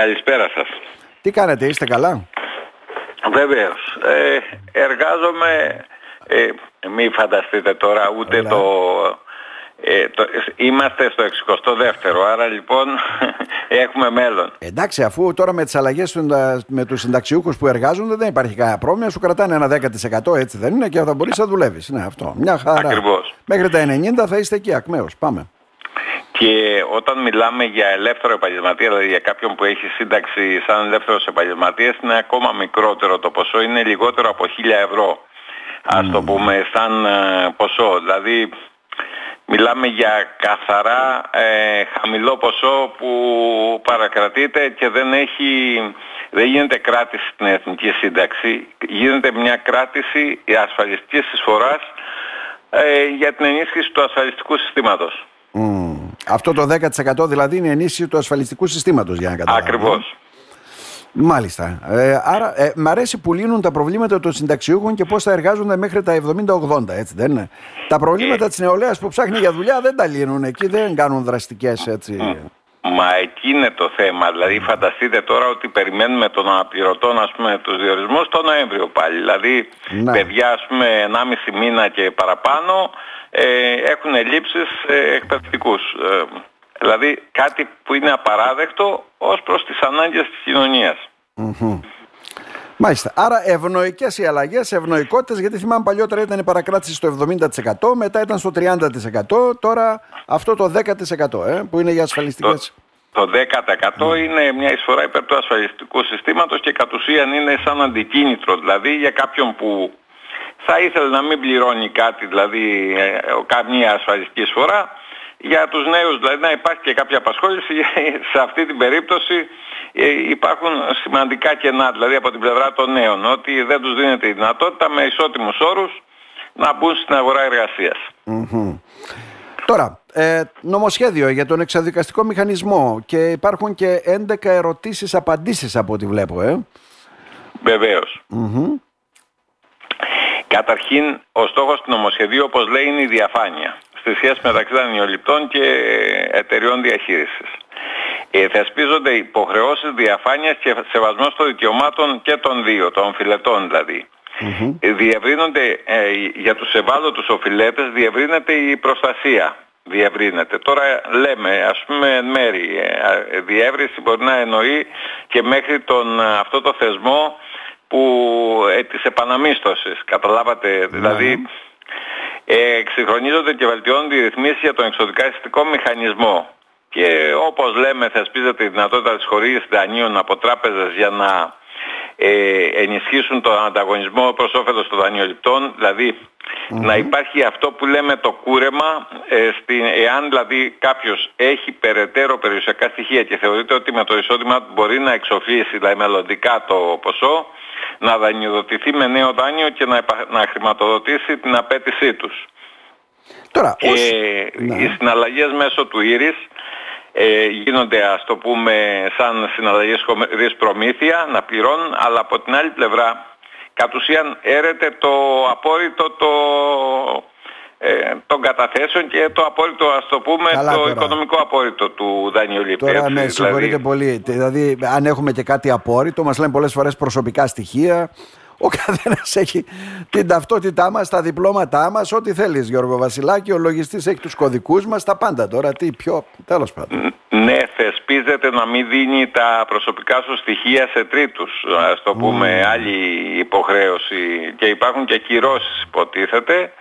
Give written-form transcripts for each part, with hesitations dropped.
Καλησπέρα σας. Τι κάνετε, είστε καλά? Βεβαίως. Εργάζομαι, μη φανταστείτε τώρα ούτε Λά. Είμαστε στο 62ο, άρα λοιπόν έχουμε μέλλον. Εντάξει, αφού τώρα με τις αλλαγές με τους συνταξιούχους που εργάζονται δεν υπάρχει κανένα πρόβλημα, σου κρατάνε ένα 10%, έτσι δεν είναι, και θα μπορείς να δουλεύεις. Ναι, αυτό. Μια χαρά. Ακριβώς. Μέχρι τα 90 θα είστε εκεί, ακμαίως. Πάμε. Και όταν μιλάμε για ελεύθερο επαγγελματία, δηλαδή για κάποιον που έχει σύνταξη σαν ελεύθερος επαγγελματίας, είναι ακόμα μικρότερο το ποσό, είναι λιγότερο από 1.000 ευρώ. Ας το πούμε σαν ποσό, δηλαδή μιλάμε για καθαρά χαμηλό ποσό που παρακρατείται και δεν γίνεται κράτηση στην εθνική σύνταξη, γίνεται μια κράτηση ασφαλιστικής εισφοράς για την ενίσχυση του ασφαλιστικού συστήματος. Αυτό το 10% δηλαδή είναι η ενίσχυση του ασφαλιστικού συστήματος, για να καταλάβουμε. Ακριβώς. Μάλιστα. Άρα μ' αρέσει που λύνουν τα προβλήματα των συνταξιούχων και πώς θα εργάζονται μέχρι τα 70-80, έτσι δεν είναι? Τα προβλήματα της νεολαίας που ψάχνει για δουλειά δεν τα λύνουν, εκεί δεν κάνουν δραστικές, έτσι. Μα εκεί είναι το θέμα, δηλαδή φανταστείτε τώρα ότι περιμένουμε τον αναπληρωτό, ας πούμε, τους διορισμούς τον Νοέμβριο πάλι, δηλαδή παιδιά, ας πούμε, 1,5 μήνα και παραπάνω έχουν ελλείψεις εκπαιδευτικούς. Δηλαδή κάτι που είναι απαράδεκτο ως προς τις ανάγκες της κοινωνίας. Mm-hmm. Μάλιστα. Άρα ευνοϊκές οι αλλαγές, ευνοϊκότητες, γιατί θυμάμαι παλιότερα ήταν η παρακράτηση στο 70%, μετά ήταν στο 30%, τώρα αυτό το 10% που είναι για ασφαλιστικές. Το 10% είναι μια εισφορά υπέρ του ασφαλιστικού συστήματος και κατ' ουσίαν είναι σαν αντικίνητρο, δηλαδή για κάποιον που θα ήθελε να μην πληρώνει κάτι, δηλαδή καμία ασφαλιστική εισφορά. Για τους νέους, δηλαδή, να υπάρχει και κάποια απασχόληση. Σε αυτή την περίπτωση υπάρχουν σημαντικά κενά, δηλαδή από την πλευρά των νέων, ότι δεν τους δίνεται η δυνατότητα με ισότιμους όρους να μπουν στην αγορά εργασίας. Mm-hmm. Τώρα, νομοσχέδιο για τον εξαδικαστικό μηχανισμό και υπάρχουν και 11 ερωτήσεις-απαντήσεις από ό,τι βλέπω. Βεβαίως. Mm-hmm. Καταρχήν, ο στόχος του νομοσχεδίου, όπως λέει, είναι η διαφάνεια στη σχέση μεταξύ δανειοληπτών και εταιριών διαχείρισης. Θεσπίζονται υποχρεώσεις διαφάνειας και σεβασμός των δικαιωμάτων και των δύο, των οφειλετών δηλαδή. Mm-hmm. Διευρύνονται, για τους ευάλωτους οφειλέτες διευρύνεται η προστασία. Διευρύνεται. Τώρα λέμε, ας πούμε, εν μέρη, διεύρυνση μπορεί να εννοεί και μέχρι αυτό το θεσμό που της επαναμίσθωσης. Καταλάβατε, δηλαδή... Mm-hmm. Εξυγχρονίζονται και βελτιώνονται οι ρυθμίσεις για τον εξοδικαστικό μηχανισμό και, όπως λέμε, θεσπίζεται η δυνατότητα της χορήγησης δανείων από τράπεζες για να ενισχύσουν τον ανταγωνισμό προς όφελος των δανειοληπτών, δηλαδή να υπάρχει αυτό που λέμε το κούρεμα, εάν δηλαδή κάποιος έχει περαιτέρω περιουσιακά στοιχεία και θεωρείται ότι με το εισόδημα μπορεί να εξοφλήσει, δηλαδή μελλοντικά, το ποσό, να δανειοδοτηθεί με νέο δάνειο και να χρηματοδοτήσει την απέτησή τους. Τώρα, οι συναλλαγές μέσω του ΙΡΙΣ γίνονται, ας το πούμε, σαν συναλλαγές χωρίς προμήθεια να πληρώνουν, αλλά από την άλλη πλευρά κατ' ουσίαν έρεται το απόρριτο των καταθέσεων και το απόρριτο, ας το πούμε, το οικονομικό απόρριτο του δανειολήπτη. Τώρα με συγχωρείτε πολύ, δηλαδή αν έχουμε και κάτι απόρριτο, μας λένε πολλές φορές προσωπικά στοιχεία, ο καθένας έχει την ταυτότητά μας, τα διπλώματά μας, ό,τι θέλεις, Γιώργο Βασιλάκη, ο λογιστής έχει τους κωδικούς μας, τα πάντα. Τώρα τι πιο, τέλος πάντων. Ναι, θεσπίζεται να μην δίνει τα προσωπικά σου στοιχεία σε τρίτους, ας το πούμε, άλλη υποχρέωση, και υπάρχουν και κυρώσεις, υποτίθεται.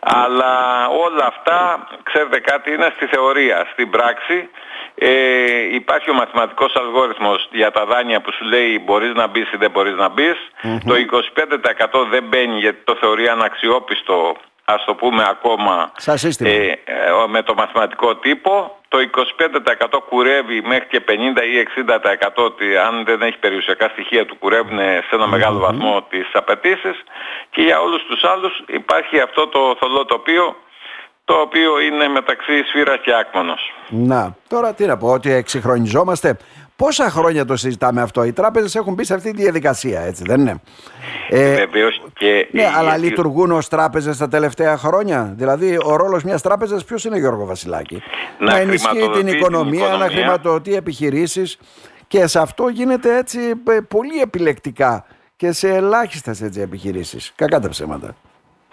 Αλλά όλα αυτά, ξέρετε κάτι, είναι στη θεωρία. Στην πράξη υπάρχει ο μαθηματικός αλγόριθμος για τα δάνεια που σου λέει μπορείς να μπεις ή δεν μπορείς να μπεις. Mm-hmm. Το 25% δεν μπαίνει γιατί το θεωρεί αναξιόπιστο, ας το πούμε, ακόμα με το μαθηματικό τύπο. Το 25% κουρεύει μέχρι και 50% ή 60% αν δεν έχει περιουσιακά στοιχεία του, κουρεύουν σε ένα μεγάλο βαθμό τις απαιτήσεις, και για όλους τους άλλους υπάρχει αυτό το θολό τοπίο, το οποίο είναι μεταξύ σφύρας και άκμονος. Να, τώρα τι να πω, ότι εξυγχρονιζόμαστε. Πόσα χρόνια το συζητάμε αυτό? Οι τράπεζες έχουν μπει σε αυτή τη διαδικασία, έτσι δεν είναι? Βεβαίως και... Ναι, αλλά λειτουργούν ως τράπεζες τα τελευταία χρόνια? Δηλαδή ο ρόλος μιας τράπεζας ποιος είναι, Γιώργο Βασιλάκη? Να ενισχύει την οικονομία, να χρηματοδοτεί επιχειρήσεις Και σε αυτό γίνεται έτσι πολύ επιλεκτικά και σε ελάχιστες έτσι επιχειρήσεις. Κακά τα ψέματα.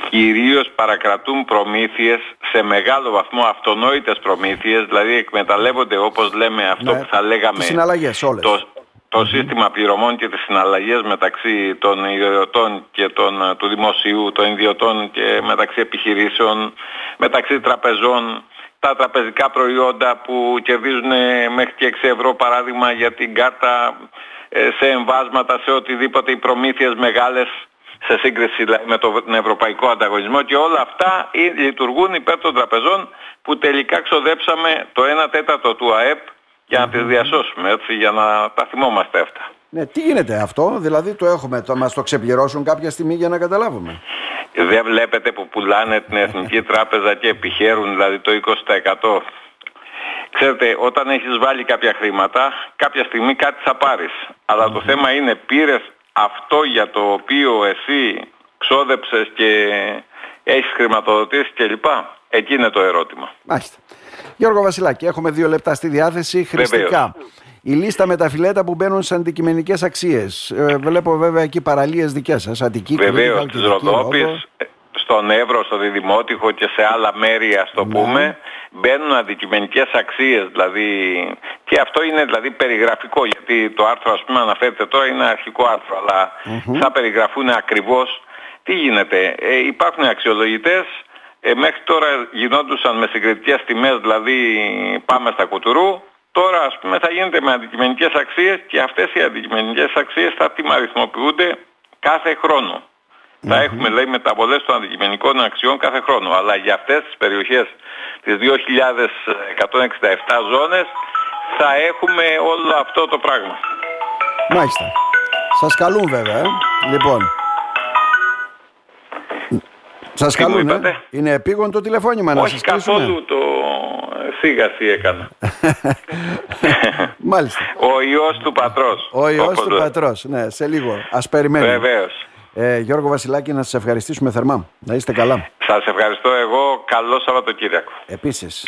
Κυρίως παρακρατούν προμήθειες σε μεγάλο βαθμό, αυτονόητες προμήθειες, δηλαδή εκμεταλλεύονται, όπως λέμε, αυτό που θα λέγαμε, συναλλαγές όλες. Το σύστημα πληρωμών και τις συναλλαγές μεταξύ των ιδιωτών και του δημοσίου, των ιδιωτών και μεταξύ επιχειρήσεων, μεταξύ τραπεζών, τα τραπεζικά προϊόντα που κερδίζουν μέχρι και 6 ευρώ παράδειγμα για την κάρτα, σε εμβάσματα, σε οτιδήποτε, οι προμήθειες μεγάλες σε σύγκριση με τον ευρωπαϊκό ανταγωνισμό, και όλα αυτά λειτουργούν υπέρ των τραπεζών που τελικά ξοδέψαμε το 1 τέταρτο του ΑΕΠ για να τις διασώσουμε, έτσι, για να τα θυμόμαστε αυτά. Ναι, τι γίνεται αυτό, δηλαδή το έχουμε, το μας το ξεπληρώσουν κάποια στιγμή για να καταλάβουμε. Δεν βλέπετε που πουλάνε την Εθνική Τράπεζα και επιχαίρουν, δηλαδή το 20%. Ξέρετε, όταν έχεις βάλει κάποια χρήματα, κάποια στιγμή κάτι θα πάρεις. Αλλά το θέμα είναι, πήρες αυτό για το οποίο εσύ ξόδεψες και έχεις χρηματοδοτήσει κλπ. Εκεί είναι το ερώτημα. Μάλιστα. Γιώργο Βασιλάκη, έχουμε 2 λεπτά στη διάθεση. Χρηστικά. Η λίστα με τα φιλέτα που μπαίνουν σε αντικειμενικές αξίες. Βλέπω βέβαια εκεί παραλίες δικές σας. Αττική, Βεβαίως, της Ροδόπης, στον Εύρο, στο Διδημότυχο και σε άλλα μέρη, ας το πούμε, μπαίνουν αντικειμενικές αξίες. Δηλαδή, και αυτό είναι δηλαδή περιγραφικό, γιατί το άρθρο, ας πούμε, αναφέρεται τώρα, είναι αρχικό άρθρο, αλλά θα περιγραφούν ακριβώς τι γίνεται. Υπάρχουν αξιολογητές. Μέχρι τώρα γινόντουσαν με συγκριτικές τιμές, δηλαδή πάμε στα κουτουρού. Τώρα, ας πούμε, θα γίνεται με αντικειμενικές αξίες, και αυτές οι αντικειμενικές αξίες θα τιμαριθμοποιούνται κάθε χρόνο. Θα έχουμε, λέει, μεταβολές των αντικειμενικών αξιών κάθε χρόνο. Αλλά για αυτές τις περιοχές, τις 2.167 ζώνες, θα έχουμε όλο αυτό το πράγμα. Μάλιστα. Σας καλούν βέβαια, λοιπόν. Σας καλούν, είναι επίγον το τηλεφώνημα. Όχι, να σας κλείσουμε. Όχι καθόλου, το σίγαση έκανα. Μάλιστα. Ο ιός του πατρός. Ο ιός του πατρός, ναι, σε λίγο. Ας περιμένουμε. Βεβαίως. Γιώργο Βασιλάκη, να σας ευχαριστήσουμε θερμά. Να είστε καλά. Σας ευχαριστώ εγώ. Καλό Σαββατοκύριακο. Επίσης.